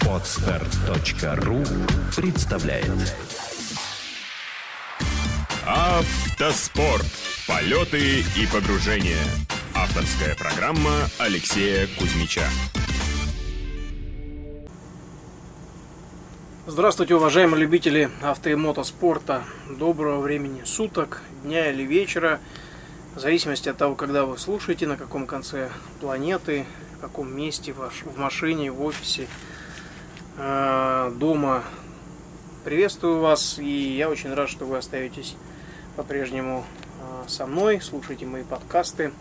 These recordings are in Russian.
Podster.ru представляет Автоспорт. Полеты и погружения. Авторская программа Алексея Кузьмича. Здравствуйте, уважаемые любители авто и мотоспорта. Доброго времени суток, дня или вечера, в зависимости от того, когда вы слушаете, на каком конце планеты, в каком месте, в машине, в офисе, дома. Приветствую вас, и я очень рад, что вы остаетесь по-прежнему со мной, слушайте мои подкасты.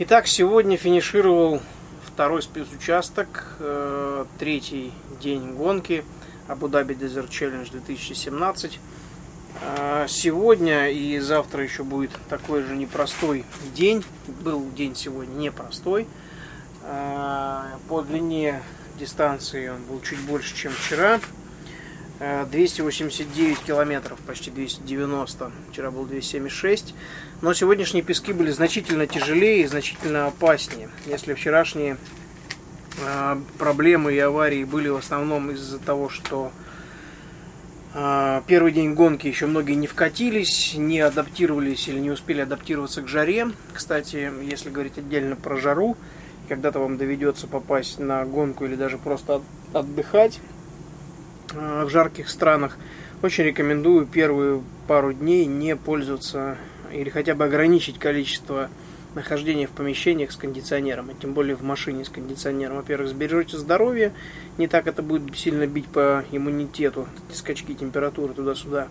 Итак, сегодня финишировал второй спецучасток, третий день гонки Abu Dhabi Desert Challenge 2017. Сегодня и завтра еще будет такой же непростой день. Был день сегодня непростой. По длине дистанции он был чуть больше, чем вчера. 289 километров, почти 290. Вчера был 276. Но сегодняшние пески были значительно тяжелее и значительно опаснее. Если вчерашние проблемы и аварии были в основном из-за того, что первый день гонки еще многие не вкатились, не адаптировались или не успели адаптироваться к жаре. Кстати, если говорить отдельно про жару, когда-то вам доведется попасть на гонку или даже просто отдыхать в жарких странах, очень рекомендую первые пару дней не пользоваться или хотя бы ограничить количество нахождения в помещениях с кондиционером, а тем более в машине с кондиционером. Во-первых, сбережете здоровье, не так это будет сильно бить по иммунитету, эти скачки температуры туда-сюда.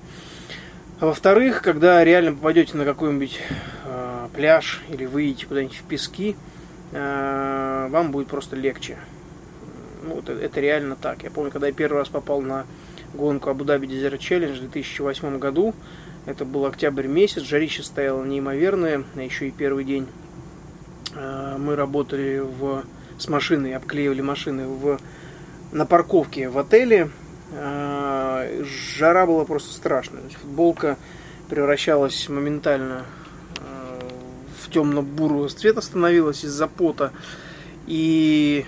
А во-вторых, когда реально попадете на какой-нибудь пляж или выйдете куда-нибудь в пески, вам будет просто легче. Ну, это реально так. Я помню, когда я первый раз попал на гонку Abu Dhabi Desert Challenge в 2008 году, это был октябрь месяц, жарище стояло неимоверное, а еще и первый день мы работали с машиной, обклеивали машины на парковке в отеле. Жара была просто страшная. Футболка превращалась моментально в темно-бурого цвета, становилась из-за пота. И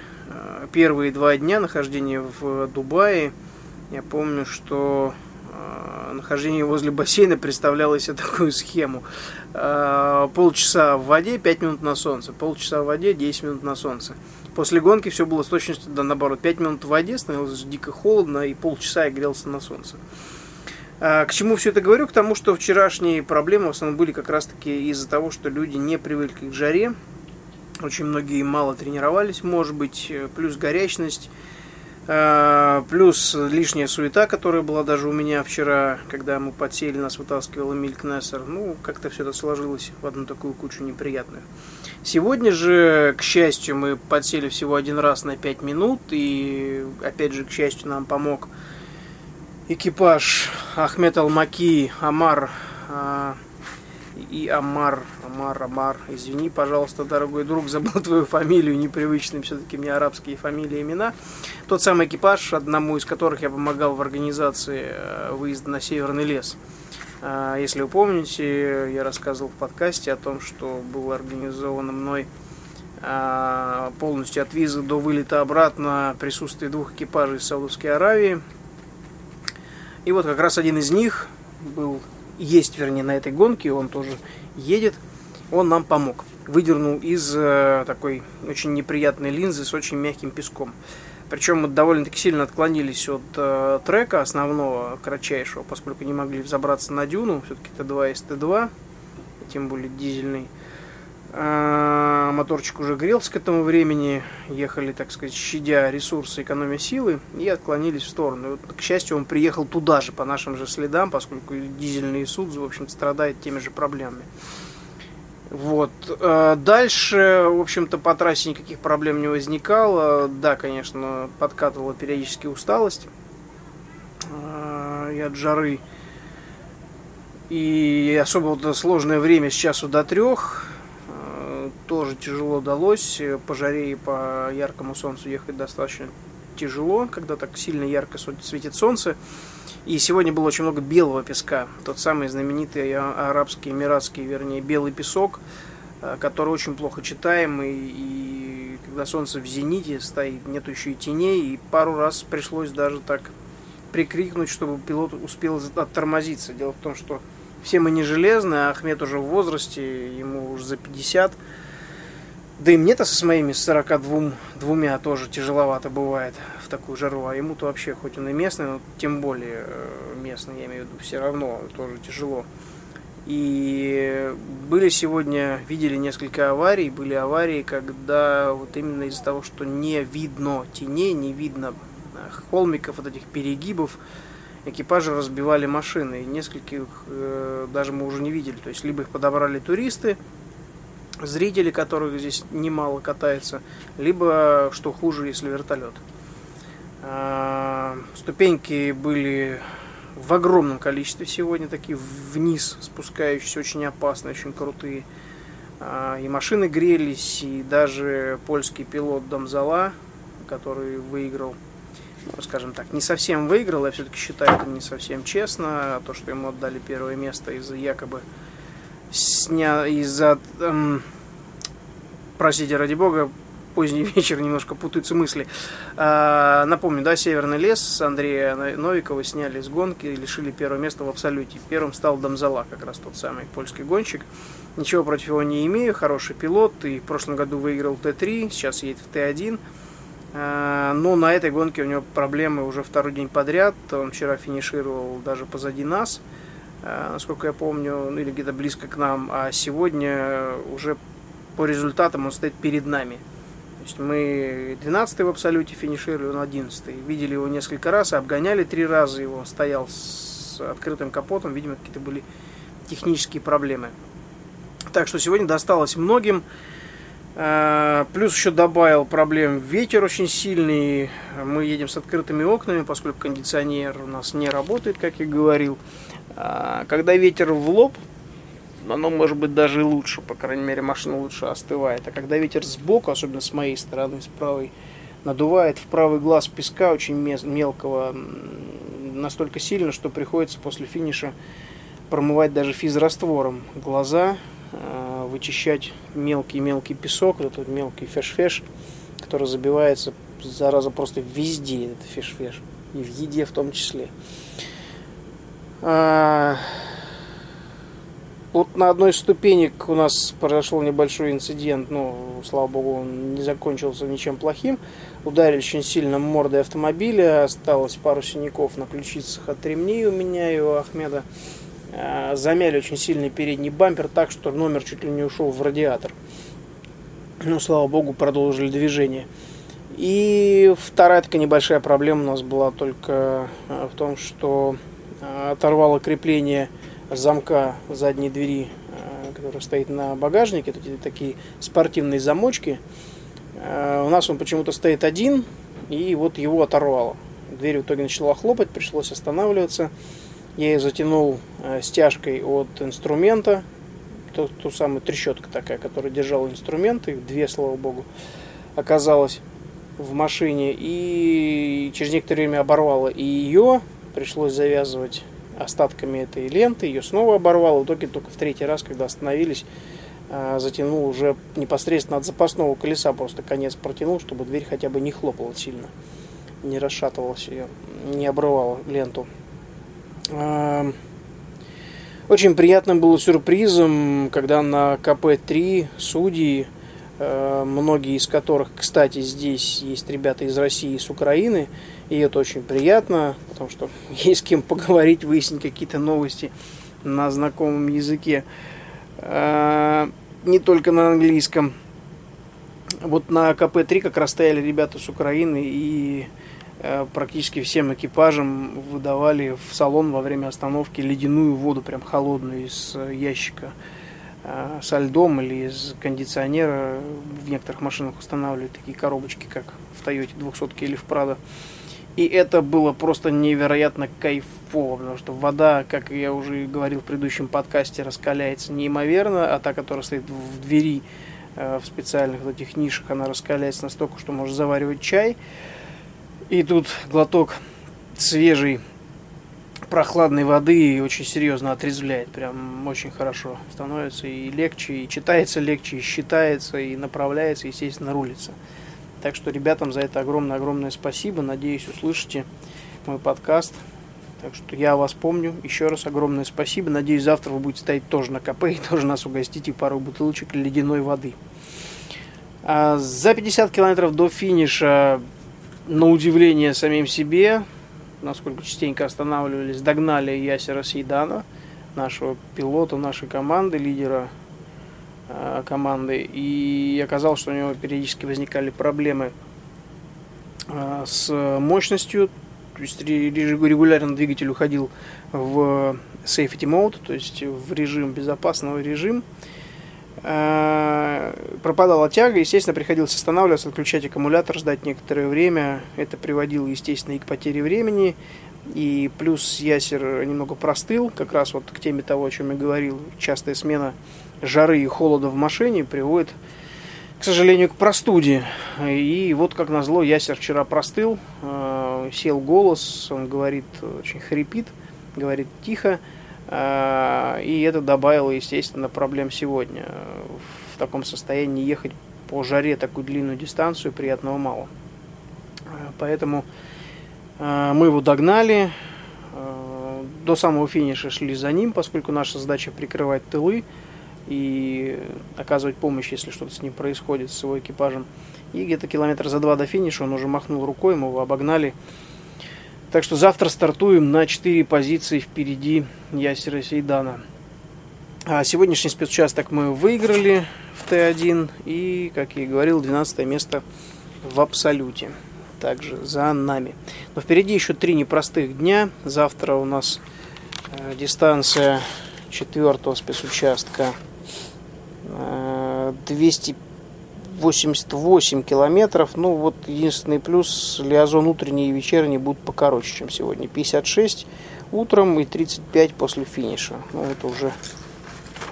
первые два дня нахождения в Дубае, я помню, что нахождение возле бассейна представляло себе такую схему: полчаса в воде, 5 минут на солнце, полчаса в воде, 10 минут на солнце. После гонки все было с точностью наоборот: 5 минут в воде, становилось дико холодно, и полчаса я грелся на солнце. К чему все это говорю? К тому, что вчерашние проблемы в основном были как раз таки из-за того, что люди не привыкли к жаре. Очень многие мало тренировались, может быть, плюс горячность, плюс лишняя суета, которая была даже у меня вчера, когда мы подсели, нас вытаскивал Эмиль Кнессер. Ну, как-то все это сложилось в одну такую кучу неприятную. Сегодня же, к счастью, мы подсели всего один раз на 5 минут. И, опять же, к счастью, нам помог экипаж Ахмед Алмаки, Амар, извини, пожалуйста, дорогой друг, забыл твою фамилию, непривычные все-таки мне арабские фамилии и имена. Тот самый экипаж, одному из которых я помогал в организации выезда на Северный лес. Если вы помните, я рассказывал в подкасте о том, что было организовано мной полностью от визы до вылета обратно присутствие двух экипажей из Саудовской Аравии. И вот как раз один из них есть на этой гонке, он тоже едет, он нам помог. Выдернул из такой очень неприятной линзы с очень мягким песком. Причем мы довольно-таки сильно отклонились от трека основного, кратчайшего, поскольку не могли взобраться на дюну. Все-таки Т2 из Т2, тем более дизельный. Моторчик уже грелся к этому времени. Ехали, так сказать, щадя ресурсы, экономя силы, и отклонились в сторону. И вот, к счастью, он приехал туда же, по нашим же следам, поскольку дизельный Isuzu, в общем-то, страдает теми же проблемами. Вот. Дальше, в общем-то, по трассе никаких проблем не возникало. Да, конечно, подкатывала периодически усталость и от жары, и особо вот сложное время с часу до 3 тоже тяжело удалось. По жаре и по яркому солнцу ехать достаточно тяжело, когда так сильно ярко светит солнце. И сегодня было очень много белого песка. Тот самый знаменитый арабский, эмиратский, вернее, белый песок, который очень плохо читаемый и и когда солнце в зените стоит, нет еще и теней, и пару раз пришлось даже так прикрикнуть, чтобы пилот успел оттормозиться. Дело в том, что все мы не железные, а Ахмед уже в возрасте, ему уже за 50. Да и мне-то со своими 42 тоже тяжеловато бывает в такую жару, а ему-то вообще, хоть он и местный, но тем более местный, я имею в виду, все равно тоже тяжело. И были сегодня, видели несколько аварий, были аварии, когда вот именно из-за того, что не видно теней, не видно холмиков, вот этих перегибов, экипажи разбивали машины, и нескольких даже мы уже не видели, то есть либо их подобрали туристы, зрители, которых здесь немало катается, либо, что хуже, если вертолет. Ступеньки были в огромном количестве сегодня, такие вниз спускающиеся, очень опасные, очень крутые. И машины грелись, и даже польский пилот Домзала, который выиграл, ну, скажем так, не совсем выиграл, я все-таки считаю это не совсем честно, то, что ему отдали первое место из-за якобы простите, ради бога, поздний вечер, немножко путаются мысли. Напомню, да, «Северный лес» Андрея Новикова сняли с гонки и лишили первого места в абсолюте. Первым стал Домзала, как раз тот самый польский гонщик. Ничего против его не имею, хороший пилот. И в прошлом году выиграл Т3, сейчас едет в Т1. Но на этой гонке у него проблемы уже второй день подряд. Он вчера финишировал даже позади нас, насколько я помню, или где-то близко к нам, а сегодня уже по результатам он стоит перед нами. То есть мы 12-й в абсолюте финишировали, он 11-й. Видели его несколько раз, обгоняли 3 раза его, он стоял с открытым капотом, видимо, какие-то были технические проблемы. Так что сегодня досталось многим. Плюс еще добавил проблем ветер очень сильный. Мы едем с открытыми окнами, поскольку кондиционер у нас не работает, как я говорил. Когда ветер в лоб, оно может быть даже лучше, по крайней мере машина лучше остывает. А когда ветер сбоку, особенно с моей стороны, с правой, надувает в правый глаз песка очень мелкого, настолько сильно, что приходится после финиша промывать даже физраствором глаза, вычищать мелкий-мелкий песок, вот этот мелкий феш-феш, который забивается, зараза, просто везде этот феш-феш, и в еде в том числе. Вот на одной из ступенек у нас произошел небольшой инцидент, но, слава богу, он не закончился ничем плохим. Ударили очень сильно мордой автомобиля, осталось пару синяков на ключицах от ремней у меня и у Ахмеда. Замяли очень сильный передний бампер, так что номер чуть ли не ушел в радиатор. Но, слава богу, продолжили движение. И вторая такая небольшая проблема у нас была только в том, что оторвало крепление замка задней двери, которая стоит на багажнике. Это такие спортивные замочки. У нас он почему-то стоит один, и вот его оторвало. Дверь в итоге начала хлопать, пришлось останавливаться. Я ее затянул стяжкой от инструмента, ту самую трещотку такая, которая держала инструмент, их 2, слава богу, оказалось в машине, и через некоторое время оборвало и ее, пришлось завязывать остатками этой ленты, ее снова оборвало, в итоге только в 3-й раз, когда остановились, затянул уже непосредственно от запасного колеса, просто конец протянул, чтобы дверь хотя бы не хлопала сильно, не расшатывалась ее, не обрывала ленту. Очень приятным было сюрпризом, когда на КП-3 судьи, многие из которых, кстати, здесь есть ребята из России и с Украины, и это очень приятно, потому что есть с кем поговорить, выяснить какие-то новости на знакомом языке, не только на английском. Вот на КП-3 как раз стояли ребята с Украины, и практически всем экипажам выдавали в салон во время остановки ледяную воду, прям холодную, из ящика со льдом или из кондиционера. В некоторых машинах устанавливают такие коробочки, как в Тойоте 200-ке или в Прадо. И это было просто невероятно кайфово, потому что вода, как я уже говорил в предыдущем подкасте, раскаляется неимоверно, а та, которая стоит в двери в специальных вот этих нишах, она раскаляется настолько, что можно заваривать чай. И тут глоток свежей прохладной воды и очень серьезно отрезвляет. Прям очень хорошо становится и легче, и читается легче, и считается, и направляется, и, естественно, рулится. Так что ребятам за это огромное-огромное спасибо. Надеюсь, услышите мой подкаст. Так что я вас помню. Еще раз огромное спасибо. Надеюсь, завтра вы будете стоять тоже на КП и тоже нас угостите пару бутылочек ледяной воды. За 50 километров до финиша, на удивление самим себе, насколько частенько останавливались, догнали Ясера Сейдана, нашего пилота, нашей команды, лидера команды. И оказалось, что у него периодически возникали проблемы с мощностью. То есть регулярно двигатель уходил в safety mode, то есть в режим безопасного режима. Пропадала тяга, естественно, приходилось останавливаться, отключать аккумулятор, ждать некоторое время. Это приводило, естественно, и к потере времени. И плюс Ясер немного простыл, как раз вот к теме того, о чем я говорил. Частая смена жары и холода в машине приводит, к сожалению, к простуде. И вот, как назло, Ясер вчера простыл, сел голос, он говорит, очень хрипит, говорит тихо. И это добавило, естественно, проблем сегодня. В таком состоянии ехать по жаре такую длинную дистанцию приятного мало. Поэтому мы его догнали. До самого финиша шли за ним, поскольку наша задача прикрывать тылы и оказывать помощь, если что-то с ним происходит, с его экипажем. И где-то километра за 2 до финиша он уже махнул рукой, мы его обогнали. Так что завтра стартуем на 4 позиции впереди Ясера Сейдана. А сегодняшний спецучасток мы выиграли в Т1. И, как я и говорил, 12 место в абсолюте. Также за нами. Но впереди еще 3 непростых дня. Завтра у нас дистанция 4-го спецучастка. 288 километров. Ну вот единственный плюс, лиазон утренний и вечерний будут покороче, чем сегодня. 56 утром и 35 после финиша. Ну это уже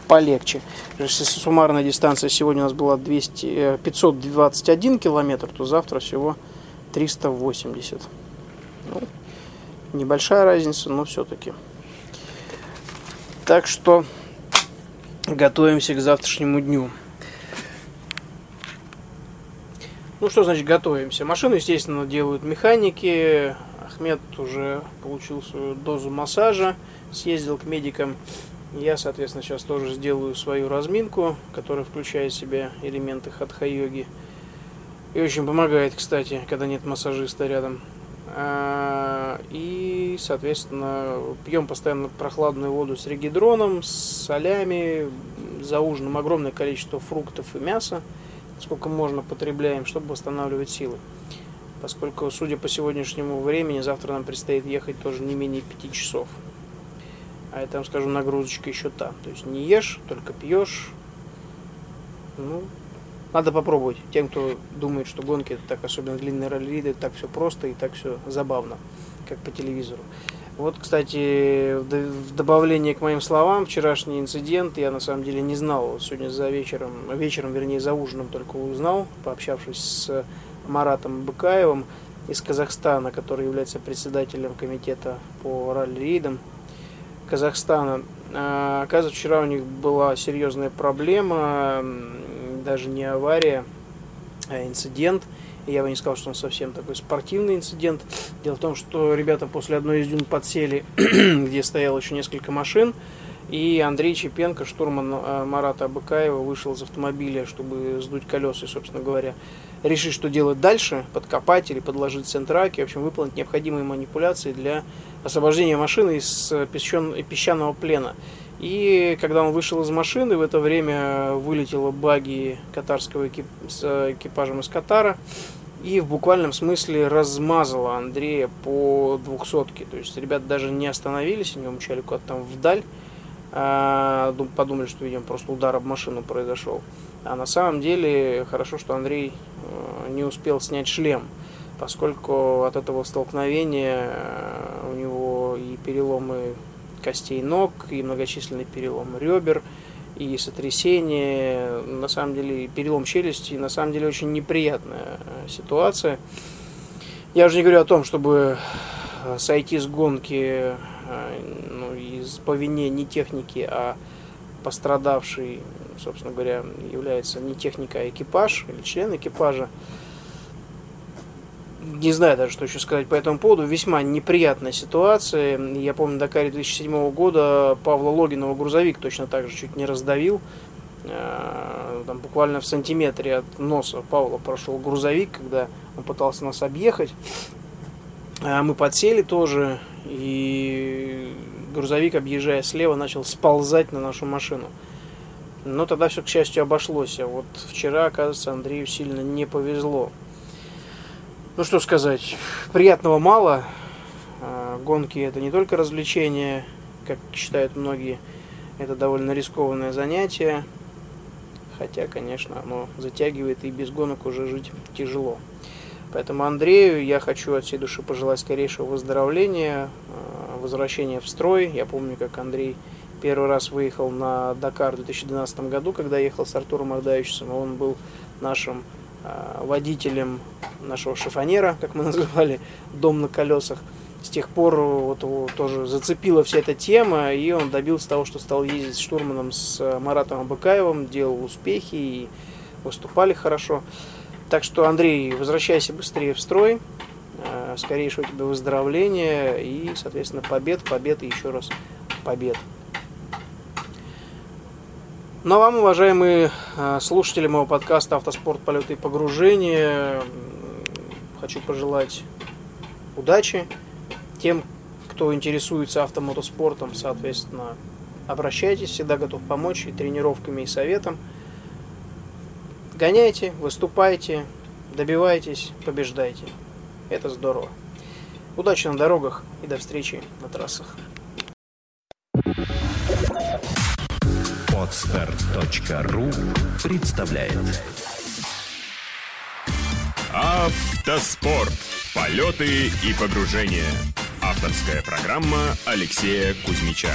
полегче. Если суммарная дистанция сегодня у нас была 521 километр, то завтра всего 380. Ну, небольшая разница, но все-таки. Так что готовимся к завтрашнему дню. Ну, что значит готовимся? Машину, естественно, делают механики. Ахмед уже получил свою дозу массажа, съездил к медикам. Я, соответственно, сейчас тоже сделаю свою разминку, которая включает в себя элементы хатха-йоги. И очень помогает, кстати, когда нет массажиста рядом. И, соответственно, пьем постоянно прохладную воду с регидроном, с солями. За ужином огромное количество фруктов и мяса, сколько можно потребляем, чтобы восстанавливать силы. Поскольку, судя по сегодняшнему времени, завтра нам предстоит ехать тоже не менее 5 часов. А я там скажу, нагрузочка еще та. То есть не ешь, только пьешь. Ну, надо попробовать. Тем, кто думает, что гонки это так, особенно длинные ралли-рейды, это так все просто и так все забавно, как по телевизору. Вот, кстати, в добавление к моим словам, вчерашний инцидент я на самом деле не знал. Вот сегодня за ужином только узнал, пообщавшись с Маратом Быкаевым из Казахстана, который является председателем комитета по ралли-рейдам Казахстана. Оказывается, вчера у них была серьезная проблема, даже не авария, а инцидент. Я бы не сказал, что он совсем такой спортивный инцидент. Дело в том, что ребята после одной из дюн подсели, где стояло еще несколько машин. И Андрей Чепенко, штурман Марата Быкаева, вышел из автомобиля, чтобы сдуть колеса и, собственно говоря, решить, что делать дальше. Подкопать или подложить центраки. В общем, выполнить необходимые манипуляции для освобождения машины из песчаного плена. И когда он вышел из машины, в это время вылетело багги катарского с экипажем из Катара и в буквальном смысле размазало Андрея по 200-ке. То есть ребята даже не остановились, они умчали куда-то там вдаль, подумали, что, видимо, просто удар об машину произошел. А на самом деле хорошо, что Андрей не успел снять шлем, поскольку от этого столкновения у него и переломы костей ног, и многочисленные переломы ребер, и сотрясение, на самом деле, и перелом челюсти, на самом деле, очень неприятная ситуация. Я уже не говорю о том, чтобы сойти с гонки по вине не техники, а пострадавший, собственно говоря, является не техника, а экипаж или член экипажа. Не знаю даже, что еще сказать по этому поводу. Весьма неприятная ситуация. Я помню, в Дакаре 2007 года Павла Логинова грузовик точно так же чуть не раздавил. Там буквально в сантиметре от носа Павла прошел грузовик, когда он пытался нас объехать. Мы подсели тоже, и грузовик, объезжая слева, начал сползать на нашу машину. Но тогда все, к счастью, обошлось. А вот вчера, оказывается, Андрею сильно не повезло. Ну что сказать, приятного мало. Гонки — это не только развлечение, как считают многие, это довольно рискованное занятие. Хотя, конечно, оно затягивает, и без гонок уже жить тяжело. Поэтому Андрею я хочу от всей души пожелать скорейшего выздоровления, возвращения в строй. Я помню, как Андрей первый раз выехал на Дакар в 2012 году, когда ехал с Артуром Ордаевичем. Он был нашим водителем, нашего шифонера, как мы называли, «Дом на колесах». С тех пор вот его тоже зацепила вся эта тема, и он добился того, что стал ездить с штурманом, с Маратом Быкаевым, делал успехи и выступали хорошо. Так что, Андрей, возвращайся быстрее в строй, скорейшего тебе выздоровления и, соответственно, побед и еще раз побед. Ну а вам, уважаемые слушатели моего подкаста «Автоспорт, полеты и погружения», хочу пожелать удачи тем, кто интересуется автомотоспортом. Соответственно, обращайтесь, всегда готов помочь и тренировками, и советом. Гоняйте, выступайте, добивайтесь, побеждайте. Это здорово. Удачи на дорогах и до встречи на трассах. Podstart.ru представляет «Автоспорт. Полеты и погружения». Авторская программа Алексея Кузьмича.